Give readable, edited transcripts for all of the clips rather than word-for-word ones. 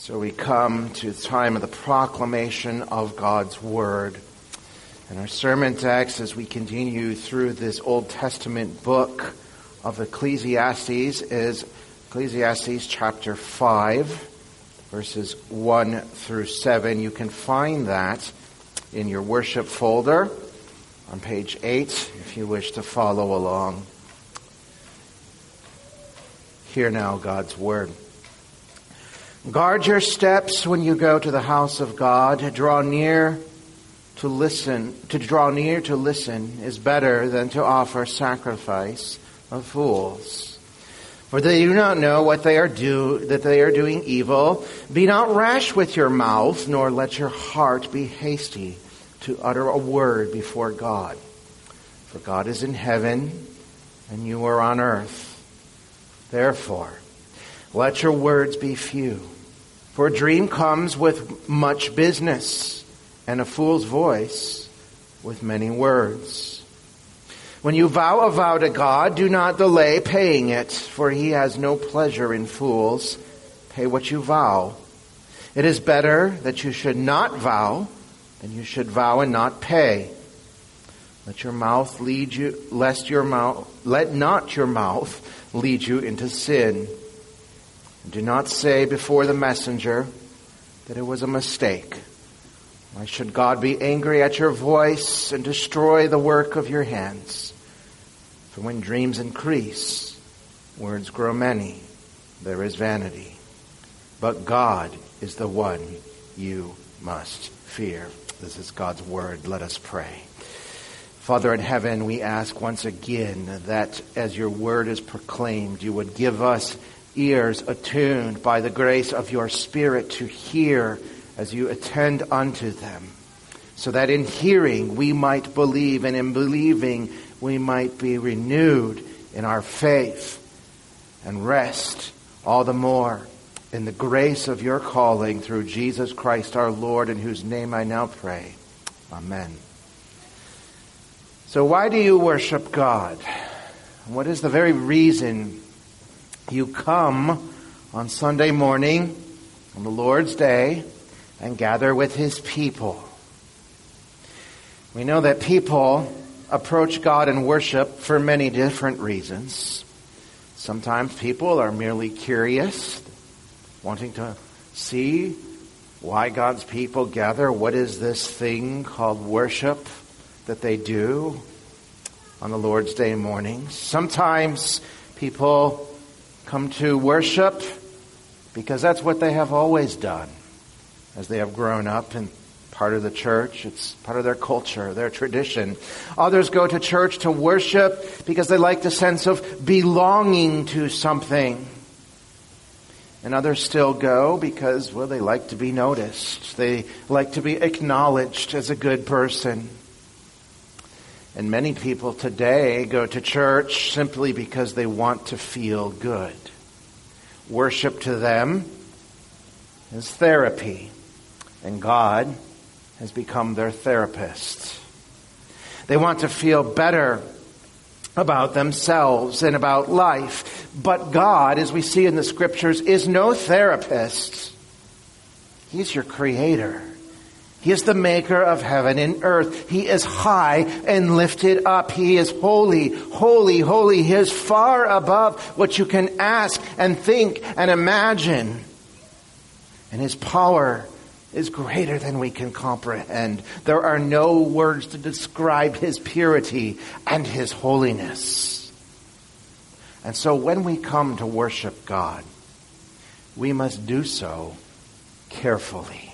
So we come to the time of the proclamation of God's Word. And our sermon text, as we continue through this Old Testament book of Ecclesiastes, is Ecclesiastes chapter 5, verses 1 through 7. You can find that in your worship folder on page 8, if you wish to follow along. Hear now God's Word. Guard your steps when you go to the house of God. To draw near to listen is better than to offer sacrifice of fools. For they do not know what they are doing evil. Be not rash with your mouth, nor let your heart be hasty to utter a word before God. For God is in heaven, and you are on earth. Therefore, let your words be few. For a dream comes with much business, and a fool's voice with many words. When you vow a vow to God, do not delay paying it, for he has no pleasure in fools. Pay what you vow. It is better that you should not vow than you should vow and not pay. Let not your mouth lead you into sin. Do not say before the messenger that it was a mistake. Why should God be angry at your voice and destroy the work of your hands? For when dreams increase, words grow many. There is vanity. But God is the one you must fear. This is God's word. Let us pray. Father in heaven, we ask once again that as your word is proclaimed, you would give us ears attuned by the grace of your Spirit to hear as you attend unto them, so that in hearing we might believe, and in believing we might be renewed in our faith and rest all the more in the grace of your calling through Jesus Christ our Lord, in whose name I now pray. Amen. So why do you worship God? What is the very reason you come on Sunday morning, on the Lord's Day, and gather with his people? We know that people approach God in worship for many different reasons. Sometimes people are merely curious, wanting to see why God's people gather. What is this thing called worship that they do on the Lord's Day mornings? Sometimes people come to worship because that's what they have always done. As they have grown up and part of the church, it's part of their culture, their tradition. Others go to church to worship because they like the sense of belonging to something. And others still go because, well, they like to be noticed. They like to be acknowledged as a good person. And many people today go to church simply because they want to feel good. Worship to them is therapy. And God has become their therapist. They want to feel better about themselves and about life. But God, as we see in the scriptures, is no therapist. He's your creator. He is the maker of heaven and earth. He is high and lifted up. He is holy, holy, holy. He is far above what you can ask and think and imagine. And his power is greater than we can comprehend. There are no words to describe his purity and his holiness. And so when we come to worship God, we must do so carefully.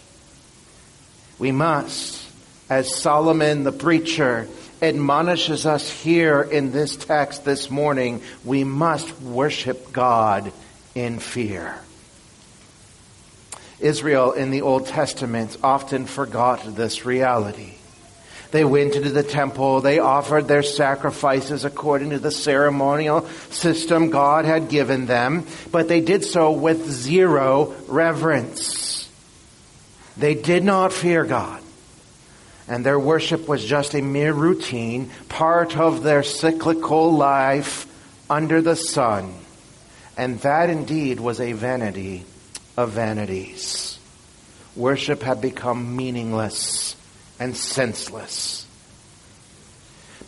We must, as Solomon the preacher admonishes us here in this text this morning, we must worship God in fear. Israel in the Old Testament often forgot this reality. They went into the temple. They offered their sacrifices according to the ceremonial system God had given them. But they did so with zero reverence. They did not fear God. And their worship was just a mere routine, part of their cyclical life under the sun. And that indeed was a vanity of vanities. Worship had become meaningless and senseless.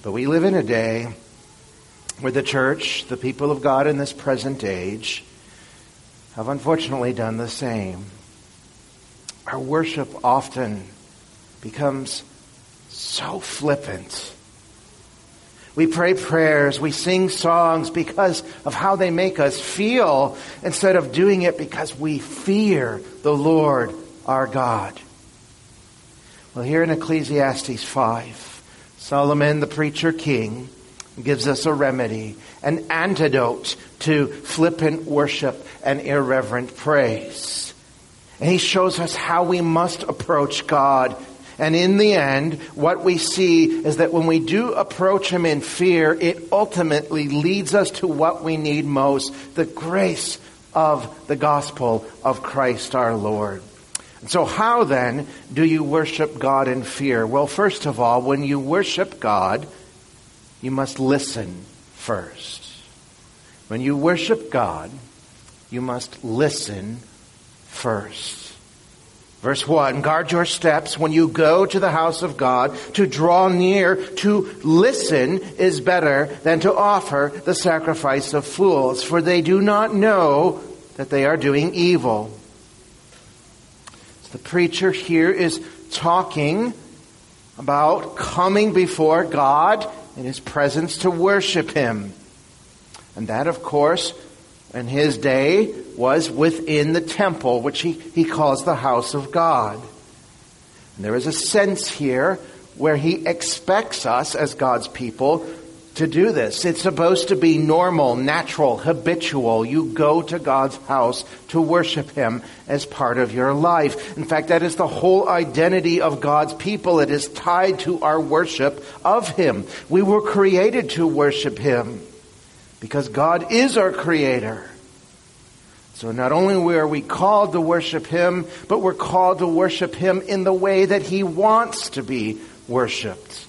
But we live in a day where the church, the people of God in this present age, have unfortunately done the same. Our worship often becomes so flippant. We pray prayers, we sing songs because of how they make us feel, instead of doing it because we fear the Lord our God. Well, here in Ecclesiastes 5, Solomon, the preacher king, gives us a remedy, an antidote to flippant worship and irreverent praise. And he shows us how we must approach God. And in the end, what we see is that when we do approach Him in fear, it ultimately leads us to what we need most, the grace of the gospel of Christ our Lord. And so how then do you worship God in fear? Well, first of all, when you worship God, you must listen first. When you worship God, you must listen first. Verse 1, guard your steps when you go to the house of God. To draw near, to listen is better than to offer the sacrifice of fools, for they do not know that they are doing evil. So the preacher here is talking about coming before God in His presence to worship Him. And that, of course, and his day was within the temple, which he calls the house of God. And there is a sense here where he expects us as God's people to do this. It's supposed to be normal, natural, habitual. You go to God's house to worship Him as part of your life. In fact, that is the whole identity of God's people. It is tied to our worship of Him. We were created to worship Him, because God is our Creator. So not only are we called to worship Him, but we're called to worship Him in the way that He wants to be worshipped.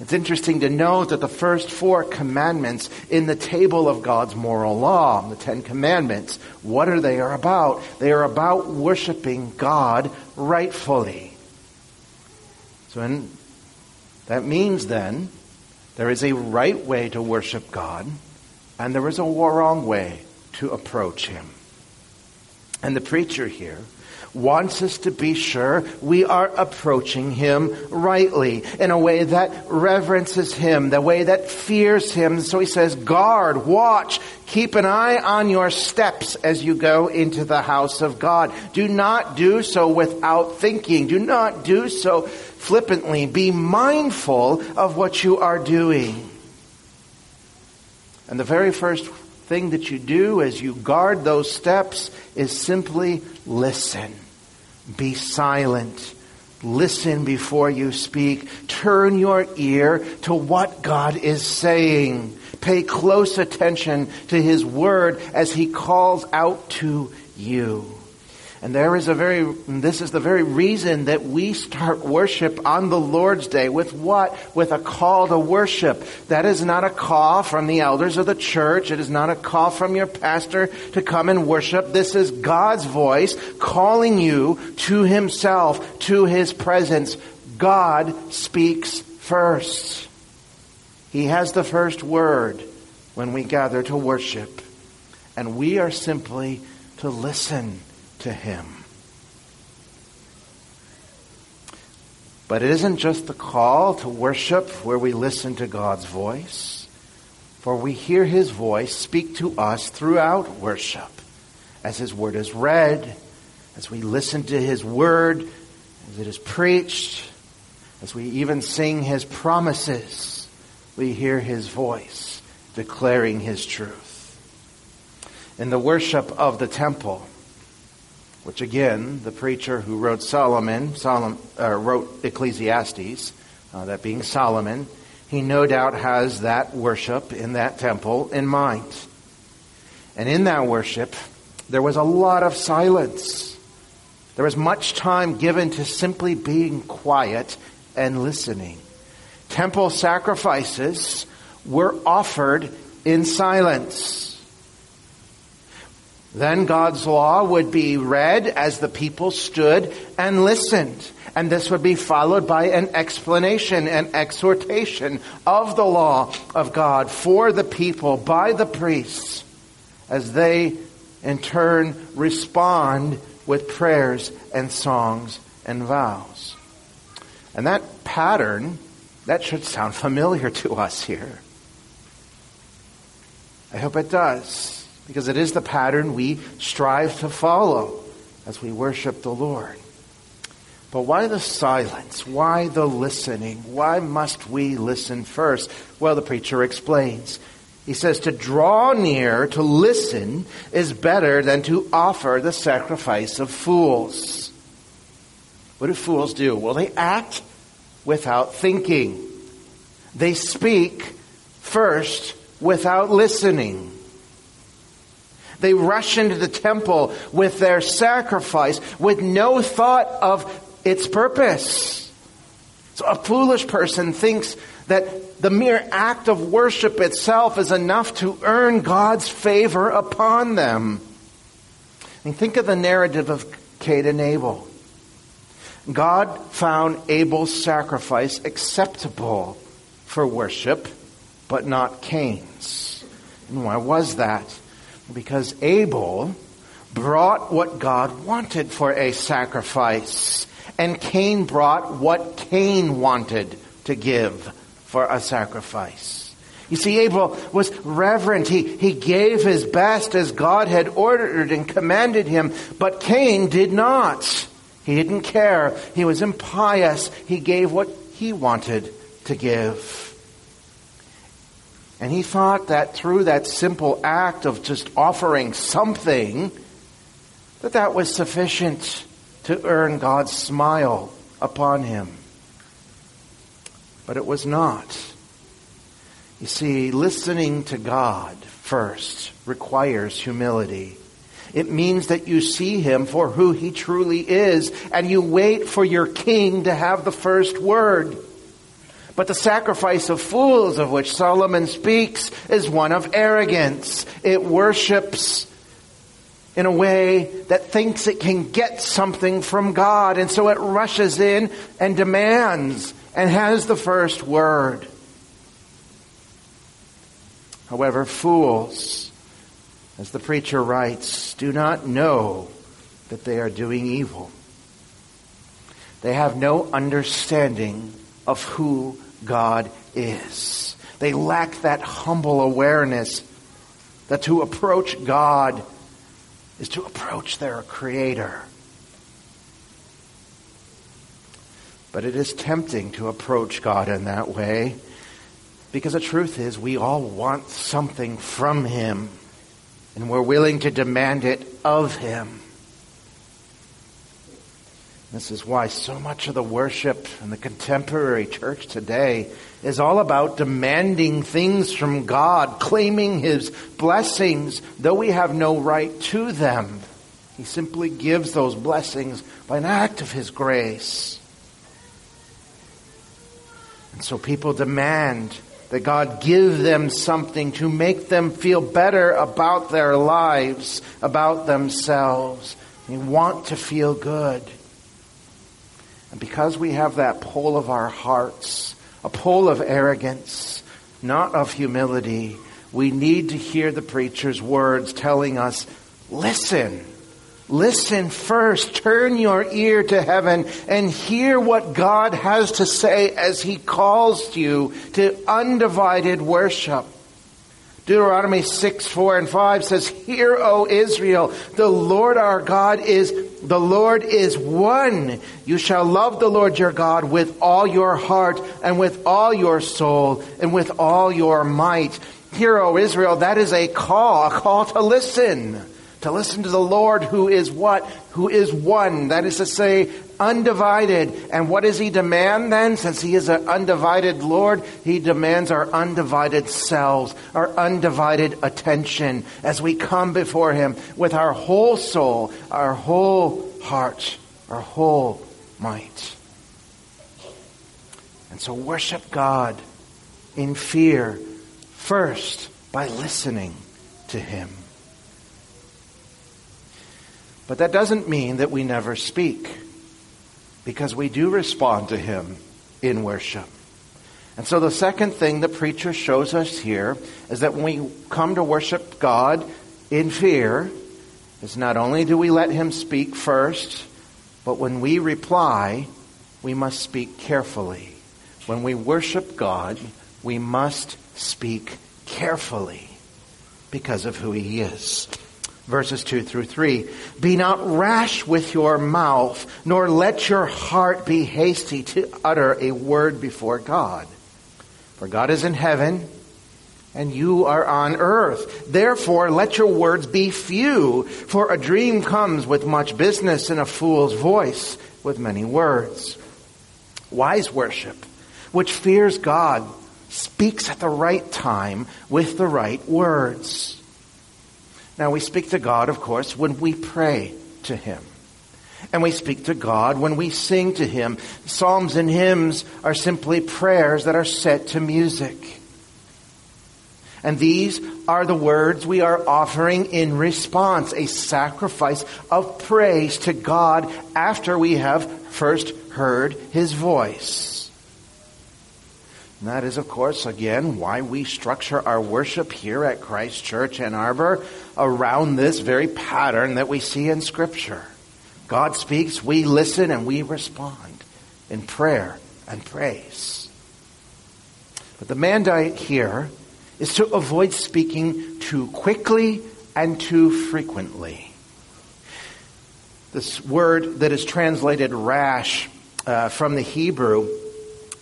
It's interesting to note that the first four commandments in the table of God's moral law, the Ten Commandments, what are they about? They are about worshiping God rightfully. So that means then there is a right way to worship God, and there is a wrong way to approach Him. And the preacher here wants us to be sure we are approaching Him rightly, in a way that reverences Him, the way that fears Him. So he says, guard, watch, keep an eye on your steps as you go into the house of God. Do not do so without thinking. Do not do so flippantly. Be mindful of what you are doing. And the very first thing that you do as you guard those steps is simply listen. Be silent. Listen before you speak. Turn your ear to what God is saying. Pay close attention to His word as He calls out to you. And this is the very reason that we start worship on the Lord's Day. With what? With a call to worship. That is not a call from the elders of the church. It is not a call from your pastor to come and worship. This is God's voice calling you to Himself, to His presence. God speaks first. He has the first word when we gather to worship. And we are simply to listen to Him. But it isn't just the call to worship where we listen to God's voice, for we hear His voice speak to us throughout worship, as His word is read, as we listen to His word, as it is preached, as we even sing His promises, we hear His voice declaring His truth. In the worship of the temple, which again, the preacher who wrote wrote Ecclesiastes, that being Solomon, he no doubt has that worship in that temple in mind. And in that worship, there was a lot of silence. There was much time given to simply being quiet and listening. Temple sacrifices were offered in silence. Then God's law would be read as the people stood and listened. And this would be followed by an explanation and exhortation of the law of God for the people by the priests as they in turn respond with prayers and songs and vows. And that pattern, that should sound familiar to us here. I hope it does, because it is the pattern we strive to follow as we worship the Lord. But why the silence? Why the listening? Why must we listen first? Well, the preacher explains. He says, to draw near, to listen, is better than to offer the sacrifice of fools. What do fools do? Well, they act without thinking. They speak first without listening. They rush into the temple with their sacrifice with no thought of its purpose. So a foolish person thinks that the mere act of worship itself is enough to earn God's favor upon them. And think of the narrative of Cain and Abel. God found Abel's sacrifice acceptable for worship, but not Cain's. And why was that? Because Abel brought what God wanted for a sacrifice, and Cain brought what Cain wanted to give for a sacrifice. You see, Abel was reverent. He gave his best as God had ordered and commanded him, but Cain did not. He didn't care. He was impious. He gave what he wanted to give. And he thought that through that simple act of just offering something, that was sufficient to earn God's smile upon him. But it was not. You see, listening to God first requires humility. It means that you see him for who he truly is, and you wait for your king to have the first word. But the sacrifice of fools of which Solomon speaks is one of arrogance. It worships in a way that thinks it can get something from God. And so it rushes in and demands and has the first word. However, fools, as the preacher writes, do not know that they are doing evil. They have no understanding of who God is. They lack that humble awareness that to approach God is to approach their Creator. But it is tempting to approach God in that way, because the truth is we all want something from him, and we're willing to demand it of him. This is why so much of the worship in the contemporary church today is all about demanding things from God, claiming his blessings, though we have no right to them. He simply gives those blessings by an act of his grace. And so people demand that God give them something to make them feel better about their lives, about themselves. They want to feel good. And because we have that pull of our hearts, a pull of arrogance, not of humility, we need to hear the preacher's words telling us, listen. Listen first. Turn your ear to heaven and hear what God has to say as he calls you to undivided worship. Deuteronomy 6:4-5 says, "Hear, O Israel, the Lord is one. You shall love the Lord your God with all your heart and with all your soul and with all your might." Hear, O Israel, that is a call to listen to the Lord who is what? Who is one. That is to say, undivided. And what does he demand then? Since he is an undivided Lord, he demands our undivided selves, our undivided attention as we come before him with our whole soul, our whole heart, our whole might. And so worship God in fear first by listening to him. But that doesn't mean that we never speak, because we do respond to him in worship. And so the second thing the preacher shows us here is that when we come to worship God in fear, is not only do we let him speak first, but when we reply, we must speak carefully. When we worship God, we must speak carefully because of who he is. Verses 2 through 3, be not rash with your mouth, nor let your heart be hasty to utter a word before God. For God is in heaven, and you are on earth. Therefore, let your words be few, for a dream comes with much business, and a fool's voice with many words. Wise worship, which fears God, speaks at the right time with the right words. Now, we speak to God, of course, when we pray to him. And we speak to God when we sing to him. Psalms and hymns are simply prayers that are set to music. And these are the words we are offering in response, a sacrifice of praise to God after we have first heard his voice. And that is, of course, again, why we structure our worship here at Christ Church Ann Arbor around this very pattern that we see in Scripture. God speaks, we listen, and we respond in prayer and praise. But the mandate here is to avoid speaking too quickly and too frequently. This word that is translated rash from the Hebrew,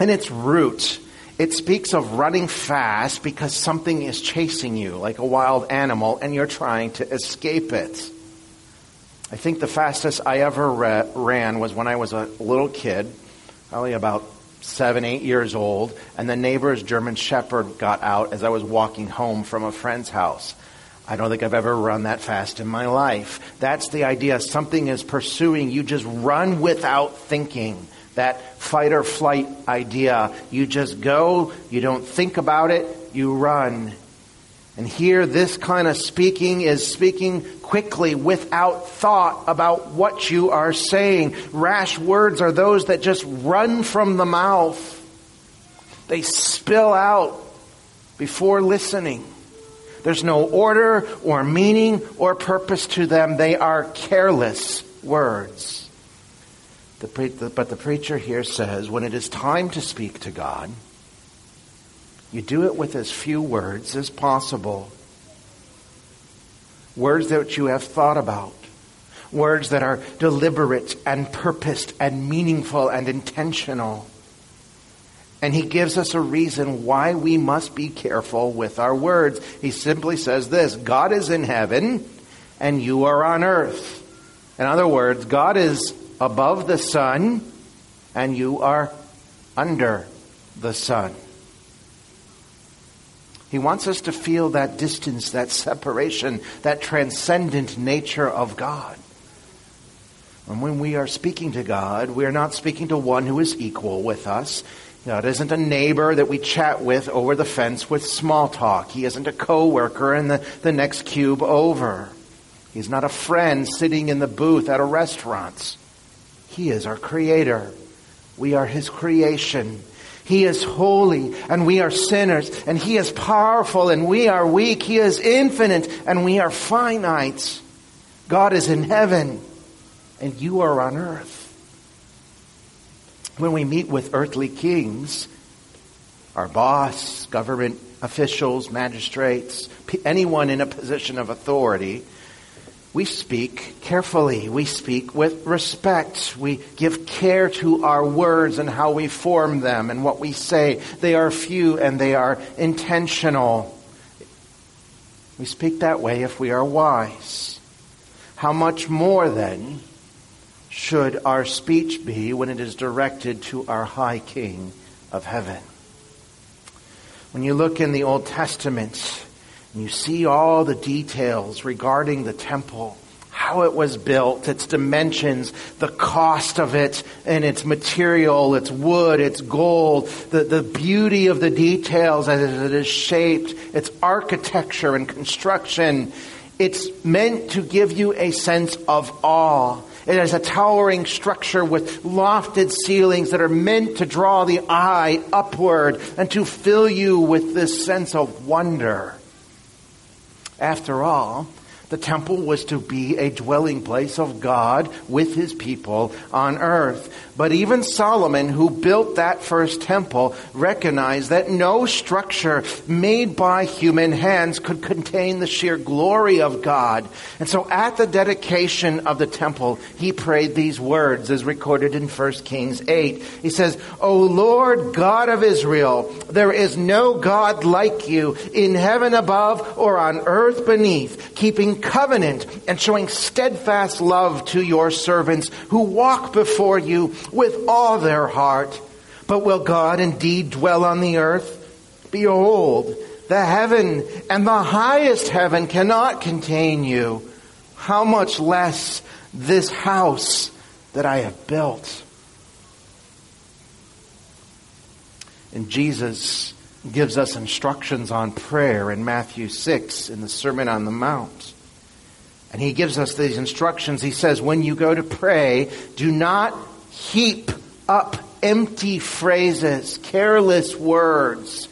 in its root, it speaks of running fast because something is chasing you like a wild animal and you're trying to escape it. I think the fastest I ever ran was when I was a little kid, probably about 7, 8 years old, and the neighbor's German Shepherd got out as I was walking home from a friend's house. I don't think I've ever run that fast in my life. That's the idea. Something is pursuing. You just run without thinking. That fight or flight idea. You just go. You don't think about it. You run. And here, this kind of speaking is speaking quickly without thought about what you are saying. Rash words are those that just run from the mouth. They spill out before listening. There's no order or meaning or purpose to them. They are careless words. But the preacher here says, when it is time to speak to God, you do it with as few words as possible. Words that you have thought about. Words that are deliberate and purposed and meaningful and intentional. And he gives us a reason why we must be careful with our words. He simply says this, God is in heaven and you are on earth. In other words, God is above the sun and you are under the sun. He wants us to feel that distance, that separation, that transcendent nature of God. And when we are speaking to God, we are not speaking to one who is equal with us. God isn't a neighbor that we chat with over the fence with small talk. He isn't a co-worker in the next cube over. He's not a friend sitting in the booth at a restaurant. He is our Creator. We are his creation. He is holy, and we are sinners, and he is powerful, and we are weak. He is infinite, and we are finite. God is in heaven, and you are on earth. When we meet with earthly kings, our boss, government officials, magistrates, anyone in a position of authority, we speak carefully. We speak with respect. We give care to our words and how we form them and what we say. They are few and they are intentional. We speak that way if we are wise. How much more then should our speech be when it is directed to our high King of heaven? When you look in the Old Testament, you see all the details regarding the temple, how it was built, its dimensions, the cost of it, and its material, its wood, its gold, the beauty of the details as it is shaped, its architecture and construction. It's meant to give you a sense of awe. It is a towering structure with lofted ceilings that are meant to draw the eye upward and to fill you with this sense of wonder. After all, the temple was to be a dwelling place of God with his people on earth. But even Solomon, who built that first temple, recognized that no structure made by human hands could contain the sheer glory of God. And so at the dedication of the temple, he prayed these words as recorded in 1 Kings 8. He says, "O Lord God of Israel, there is no God like you in heaven above or on earth beneath, keeping covenant and showing steadfast love to your servants who walk before you with all their heart. But will God indeed dwell on the earth? Behold, the heaven and the highest heaven cannot contain you. How much less this house that I have built." And Jesus gives us instructions on prayer in Matthew 6 in the Sermon on the Mount. And he gives us these instructions. He says, when you go to pray, do not heap up empty phrases, careless words,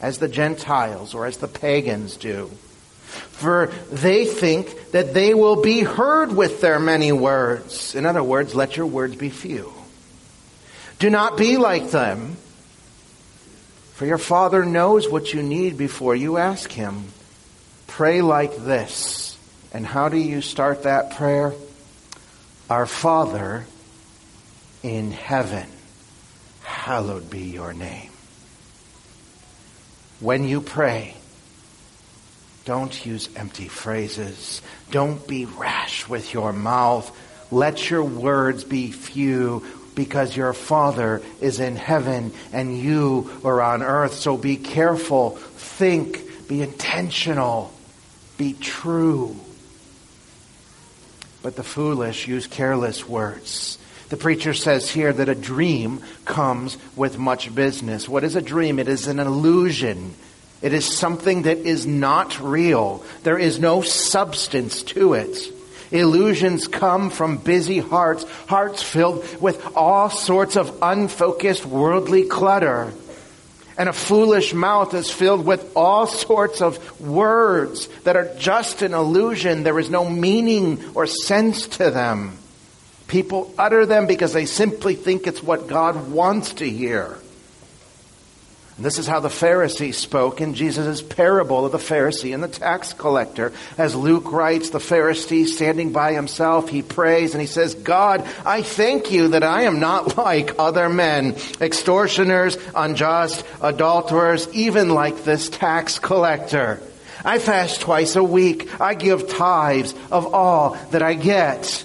as the Gentiles or as the pagans do. For they think that they will be heard with their many words. In other words, let your words be few. Do not be like them, for your Father knows what you need before you ask him. Pray like this. And how do you start that prayer? Our Father in heaven, hallowed be your name. When you pray, don't use empty phrases. Don't be rash with your mouth. Let your words be few, because your Father is in heaven and you are on earth. So be careful, think, be intentional, be true. But the foolish use careless words. The preacher says here that a dream comes with much business. What is a dream? It is an illusion. It is something that is not real. There is no substance to it. Illusions come from busy hearts, hearts filled with all sorts of unfocused worldly clutter. And a foolish mouth is filled with all sorts of words that are just an illusion. There is no meaning or sense to them. People utter them because they simply think it's what God wants to hear. This is how the Pharisee spoke in Jesus' parable of the Pharisee and the tax collector. As Luke writes, the Pharisee, standing by himself, he prays and he says, "God, I thank you that I am not like other men, extortioners, unjust, adulterers, even like this tax collector. I fast twice a week. I give tithes of all that I get."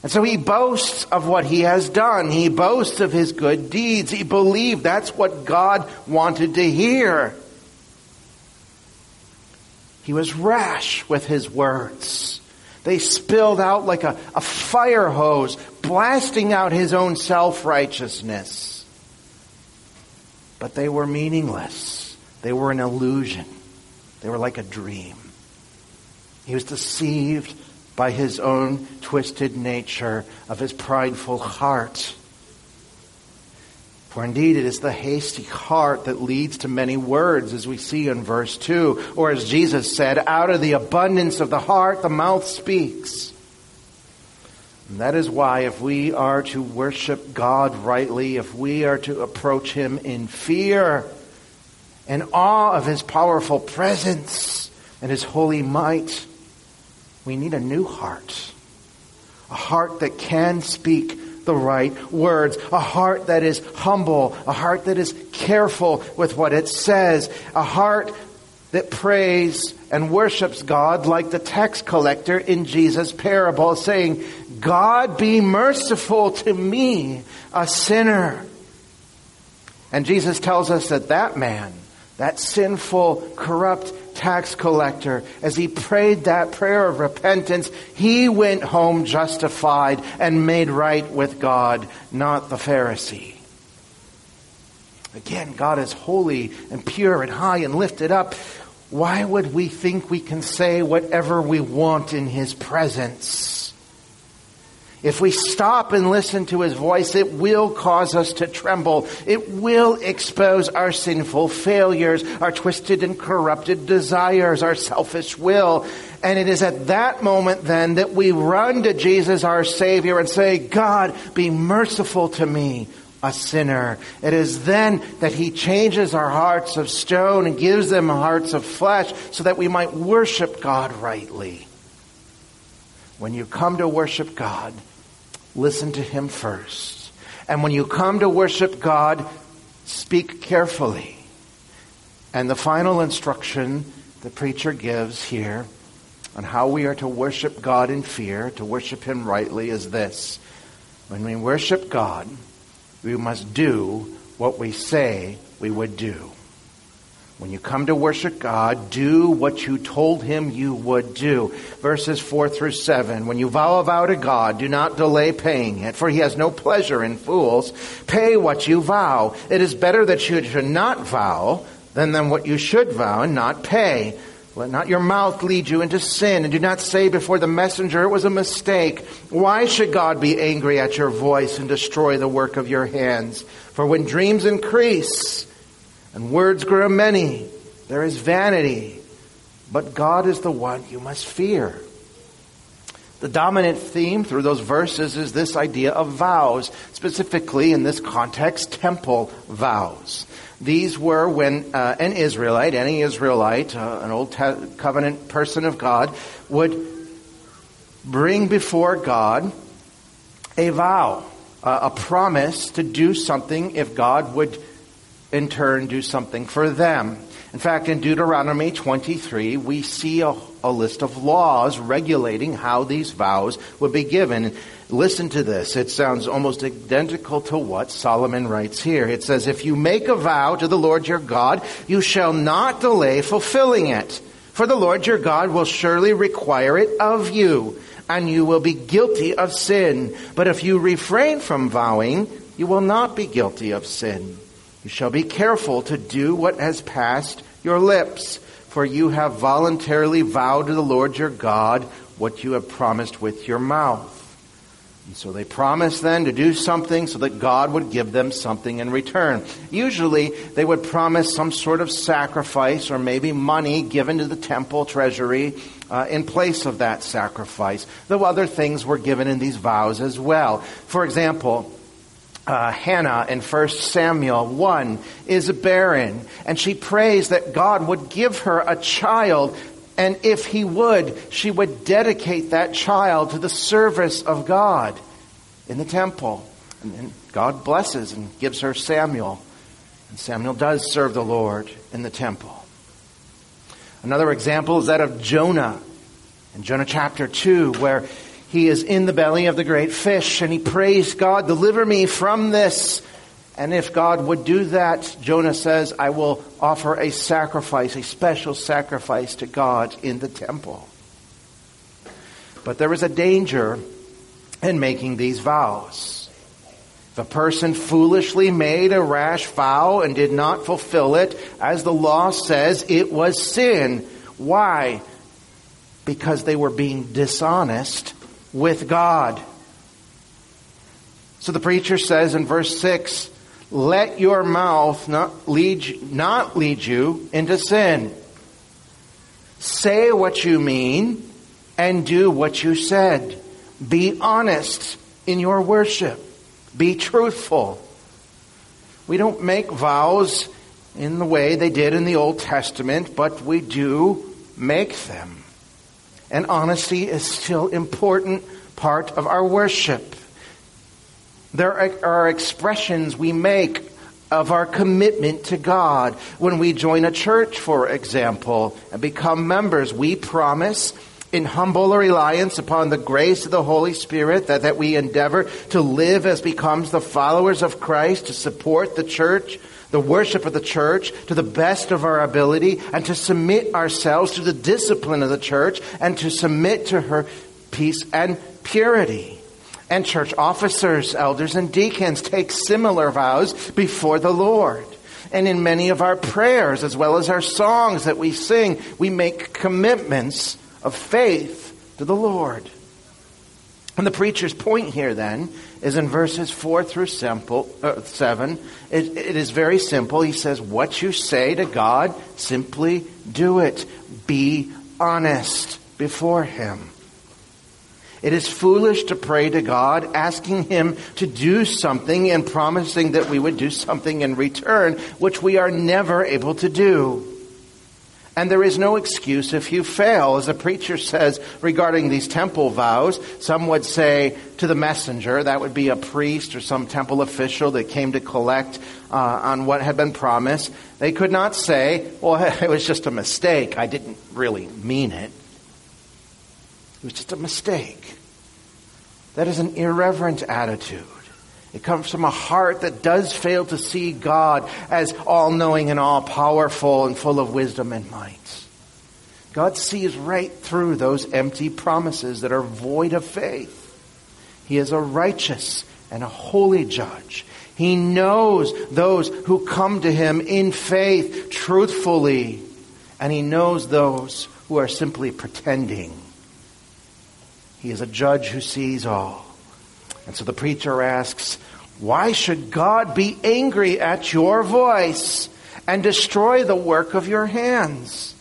And so he boasts of what he has done. He boasts of his good deeds. He believed that's what God wanted to hear. He was rash with his words. They spilled out like a fire hose, blasting out his own self-righteousness. But they were meaningless. They were an illusion. They were like a dream. He was deceived by his own twisted nature of his prideful heart. For indeed it is the hasty heart that leads to many words, as we see in verse 2. Or as Jesus said, out of the abundance of the heart the mouth speaks. And that is why if we are to worship God rightly, if we are to approach him in fear and awe of his powerful presence and his holy might, we need a new heart, a heart that can speak the right words, a heart that is humble, a heart that is careful with what it says, a heart that prays and worships God like the tax collector in Jesus' parable, saying, "God, be merciful to me, a sinner." And Jesus tells us that that man, that sinful, corrupt tax collector, as he prayed that prayer of repentance, he went home justified and made right with God, not the Pharisee. Again, God is holy and pure and high and lifted up. Why would we think we can say whatever we want in His presence? If we stop and listen to His voice, it will cause us to tremble. It will expose our sinful failures, our twisted and corrupted desires, our selfish will. And it is at that moment then that we run to Jesus, our Savior, and say, God, be merciful to me, a sinner. It is then that He changes our hearts of stone and gives them hearts of flesh so that we might worship God rightly. When you come to worship God, listen to Him first. And when you come to worship God, speak carefully. And the final instruction the preacher gives here on how we are to worship God in fear, to worship Him rightly, is this. When we worship God, we must do what we say we would do. When you come to worship God, do what you told Him you would do. Verses 4-7. When you vow a vow to God, do not delay paying it, for He has no pleasure in fools. Pay what you vow. It is better that you should not vow than what you should vow and not pay. Let not your mouth lead you into sin, and do not say before the messenger it was a mistake. Why should God be angry at your voice and destroy the work of your hands? For when dreams increase and words grow many, there is vanity. But God is the one you must fear. The dominant theme through those verses is this idea of vows, specifically in this context, temple vows. These were when any Israelite, an Old Covenant person of God, would bring before God a vow, a promise to do something if God would in turn do something for them. In fact, in Deuteronomy 23, we see a list of laws regulating how these vows would be given. Listen to this. It sounds almost identical to what Solomon writes here. It says, if you make a vow to the Lord your God, you shall not delay fulfilling it. For the Lord your God will surely require it of you, and you will be guilty of sin. But if you refrain from vowing, you will not be guilty of sin. You shall be careful to do what has passed your lips, for you have voluntarily vowed to the Lord your God what you have promised with your mouth. And so they promised then to do something so that God would give them something in return. Usually they would promise some sort of sacrifice or maybe money given to the temple treasury in place of that sacrifice, though other things were given in these vows as well. For example, Hannah in 1 Samuel 1 is barren, and she prays that God would give her a child, and if He would, she would dedicate that child to the service of God in the temple. And then God blesses and gives her Samuel, and Samuel does serve the Lord in the temple. Another example is that of Jonah in Jonah chapter 2, where he is in the belly of the great fish, and he prays, God, deliver me from this. And if God would do that, Jonah says, I will offer a sacrifice, a special sacrifice to God in the temple. But there is a danger in making these vows. If a person foolishly made a rash vow and did not fulfill it, as the law says, it was sin. Why? Because they were being dishonest with God. So the preacher says in verse 6, let your mouth not lead you into sin. Say what you mean and do what you said. Be honest in your worship. Be truthful. We don't make vows in the way they did in the Old Testament, but we do make them. And honesty is still an important part of our worship. There are expressions we make of our commitment to God. When we join a church, for example, and become members, we promise in humble reliance upon the grace of the Holy Spirit that we endeavor to live as becomes the followers of Christ, to support the church, the worship of the church, to the best of our ability, and to submit ourselves to the discipline of the church, and to submit to her peace and purity. And church officers, elders, and deacons take similar vows before the Lord. And in many of our prayers, as well as our songs that we sing, we make commitments of faith to the Lord. And the preacher's point here, then, is in verses 4 through 7. It is very simple. He says, what you say to God, simply do it. Be honest before Him. It is foolish to pray to God, asking Him to do something and promising that we would do something in return, which we are never able to do. And there is no excuse if you fail. As the preacher says regarding these temple vows, some would say to the messenger, that would be a priest or some temple official that came to collect on what had been promised. They could not say, well, it was just a mistake. I didn't really mean it. It was just a mistake. That is an irreverent attitude. It comes from a heart that does fail to see God as all-knowing and all-powerful and full of wisdom and might. God sees right through those empty promises that are void of faith. He is a righteous and a holy judge. He knows those who come to Him in faith truthfully, and He knows those who are simply pretending. He is a judge who sees all. And so the preacher asks, why should God be angry at your voice and destroy the work of your hands?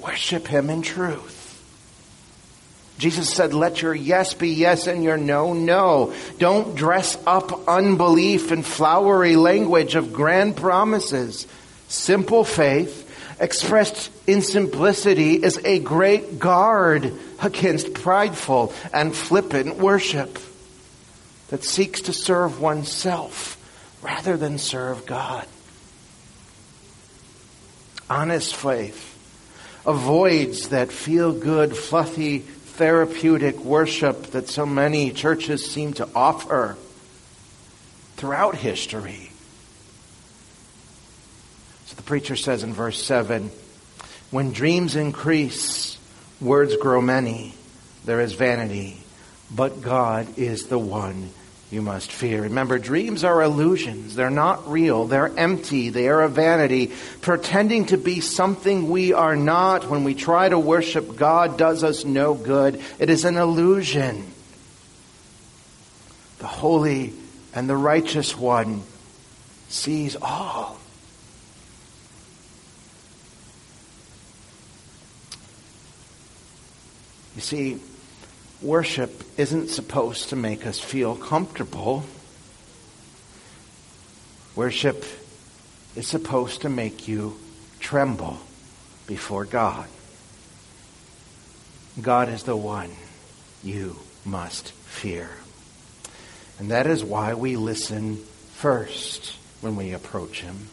Worship Him in truth. Jesus said, let your yes be yes and your no, no. Don't dress up unbelief in flowery language of grand promises. Simple faith, expressed in simplicity, is a great guard against prideful and flippant worship that seeks to serve oneself rather than serve God. Honest faith avoids that feel-good, fluffy, therapeutic worship that so many churches seem to offer throughout history. The preacher says in verse 7, when dreams increase, words grow many, there is vanity, but God is the one you must fear. Remember, dreams are illusions. They're not real. They're empty. They are a vanity. Pretending to be something we are not when we try to worship God does us no good. It is an illusion. The holy and the righteous one sees all. You see, worship isn't supposed to make us feel comfortable. Worship is supposed to make you tremble before God. God is the one you must fear. And that is why we listen first when we approach Him.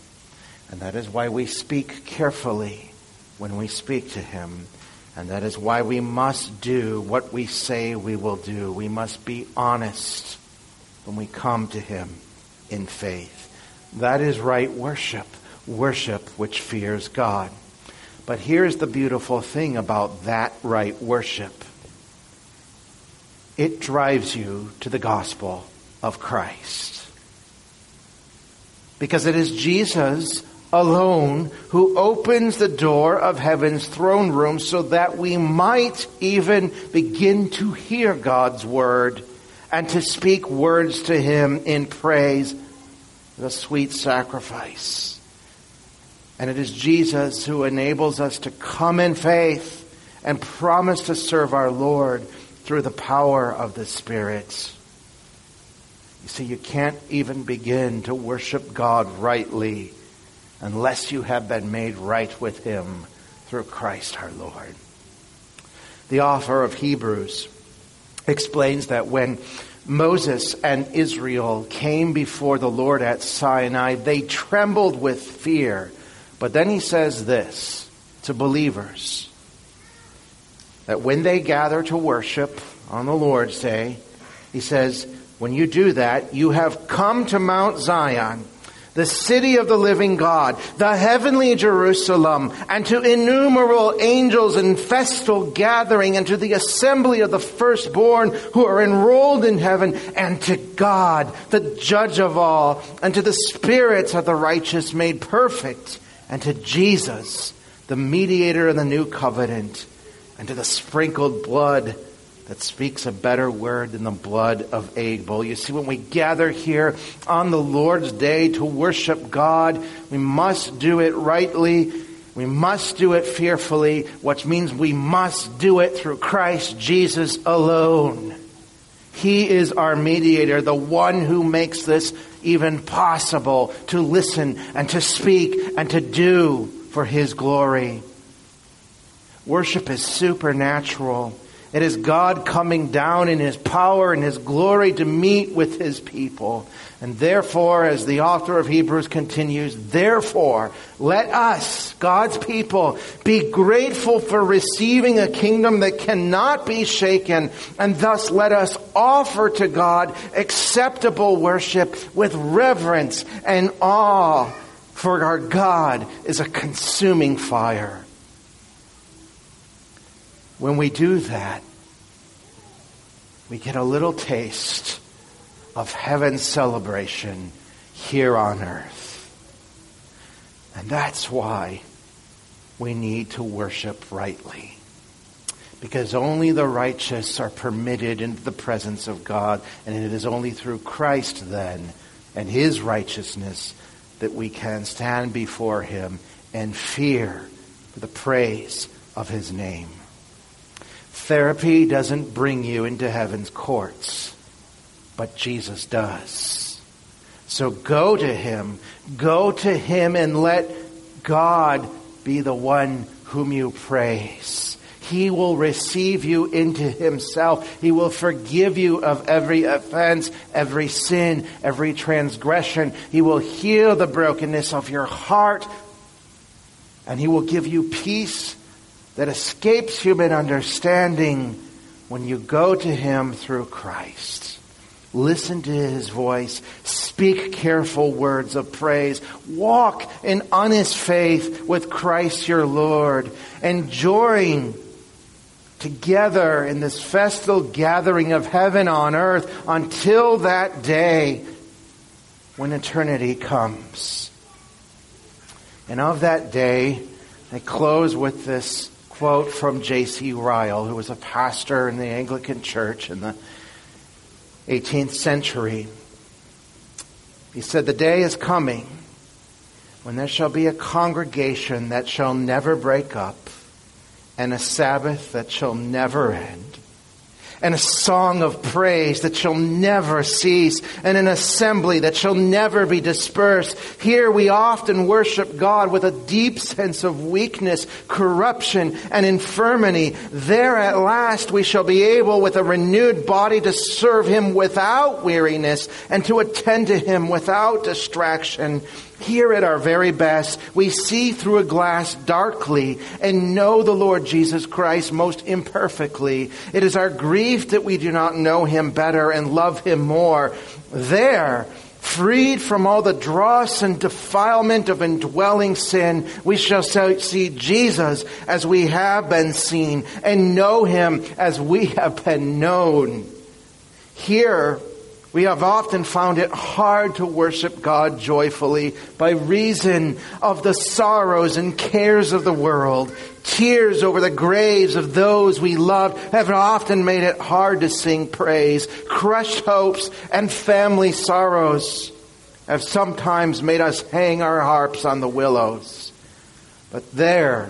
And that is why we speak carefully when we speak to Him. And that is why we must do what we say we will do. We must be honest when we come to Him in faith. That is right worship, worship which fears God. But here's the beautiful thing about that right worship. It drives you to the gospel of Christ. Because it is Jesus alone who opens the door of heaven's throne room so that we might even begin to hear God's word and to speak words to Him in praise, the sweet sacrifice. And it is Jesus who enables us to come in faith and promise to serve our Lord through the power of the Spirit. You see, you can't even begin to worship God rightly unless you have been made right with Him through Christ our Lord. The author of Hebrews explains that when Moses and Israel came before the Lord at Sinai, they trembled with fear. But then he says this to believers, that when they gather to worship on the Lord's Day, he says, when you do that, you have come to Mount Zion, the city of the living God, the heavenly Jerusalem, and to innumerable angels in festal gathering, and to the assembly of the firstborn who are enrolled in heaven, and to God, the judge of all, and to the spirits of the righteous made perfect, and to Jesus, the mediator of the new covenant, and to the sprinkled blood that speaks a better word than the blood of Abel. You see, when we gather here on the Lord's Day to worship God, we must do it rightly. We must do it fearfully, which means we must do it through Christ Jesus alone. He is our mediator, the one who makes this even possible, to listen and to speak and to do for His glory. Worship is supernatural. It is God coming down in His power and His glory to meet with His people. And therefore, as the author of Hebrews continues, therefore, let us, God's people, be grateful for receiving a kingdom that cannot be shaken. And thus let us offer to God acceptable worship with reverence and awe. For our God is a consuming fire. When we do that, we get a little taste of heaven's celebration here on earth. And that's why we need to worship rightly. Because only the righteous are permitted into the presence of God. And it is only through Christ then and His righteousness that we can stand before Him and fear for the praise of His name. Therapy doesn't bring you into heaven's courts, but Jesus does. So go to Him and let God be the one whom you praise. He will receive you into Himself. He will forgive you of every offense, every sin, every transgression. He will heal the brokenness of your heart, and He will give you peace that escapes human understanding when you go to Him through Christ. Listen to His voice. Speak careful words of praise. Walk in honest faith with Christ your Lord. And join together in this festal gathering of heaven on earth until that day when eternity comes. And of that day, I close with this quote from J.C. Ryle, who was a pastor in the Anglican Church in the 18th century. He said, "The day is coming when there shall be a congregation that shall never break up, and a Sabbath that shall never end, and a song of praise that shall never cease, and an assembly that shall never be dispersed. Here we often worship God with a deep sense of weakness, corruption, and infirmity. There at last we shall be able with a renewed body to serve Him without weariness and to attend to Him without distraction. Here at our very best, we see through a glass darkly and know the Lord Jesus Christ most imperfectly. It is our grief that we do not know Him better and love Him more. There, freed from all the dross and defilement of indwelling sin, we shall see Jesus as we have been seen and know Him as we have been known. Here, we have often found it hard to worship God joyfully by reason of the sorrows and cares of the world. Tears over the graves of those we loved have often made it hard to sing praise. Crushed hopes and family sorrows have sometimes made us hang our harps on the willows. But there,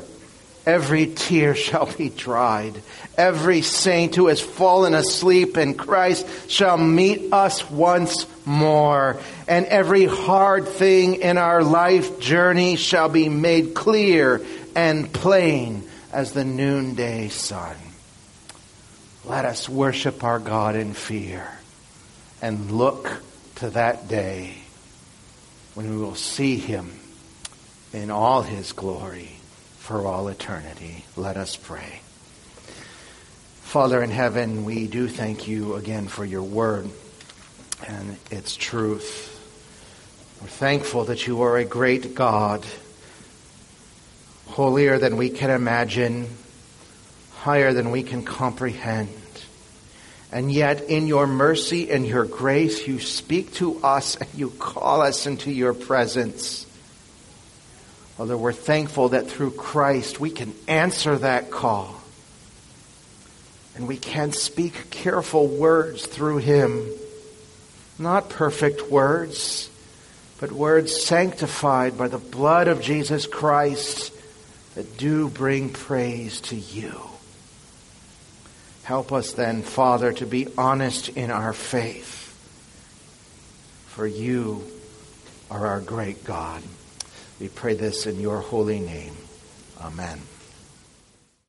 every tear shall be dried. Every saint who has fallen asleep in Christ shall meet us once more. And every hard thing in our life journey shall be made clear and plain as the noonday sun." Let us worship our God in fear and look to that day when we will see Him in all His glory for all eternity. Let us pray. Father in heaven, we do thank You again for Your word and its truth. We're thankful that you are a great God, holier than we can imagine, higher than we can comprehend. And yet in your mercy and your grace, you speak to us and you call us into your presence. Father, we're thankful that through Christ we can answer that call. And we can speak careful words through him. Not perfect words, but words sanctified by the blood of Jesus Christ that do bring praise to you. Help us then, Father, to be honest in our faith. For you are our great God. We pray this in your holy name. Amen.